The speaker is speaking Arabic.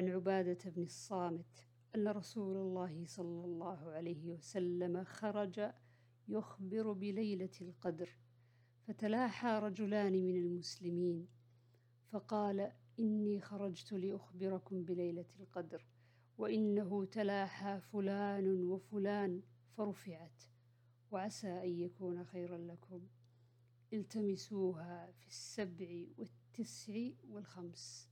عن عبادة بن الصامت أن رسول الله صلى الله عليه وسلم خرج يخبر بليلة القدر، فتلاحى رجلان من المسلمين فقال: إني خرجت لأخبركم بليلة القدر، وإنه تلاحى فلان وفلان فرفعت، وعسى أن يكون خيرا لكم، التمسوها في السبع والتسع والخمس.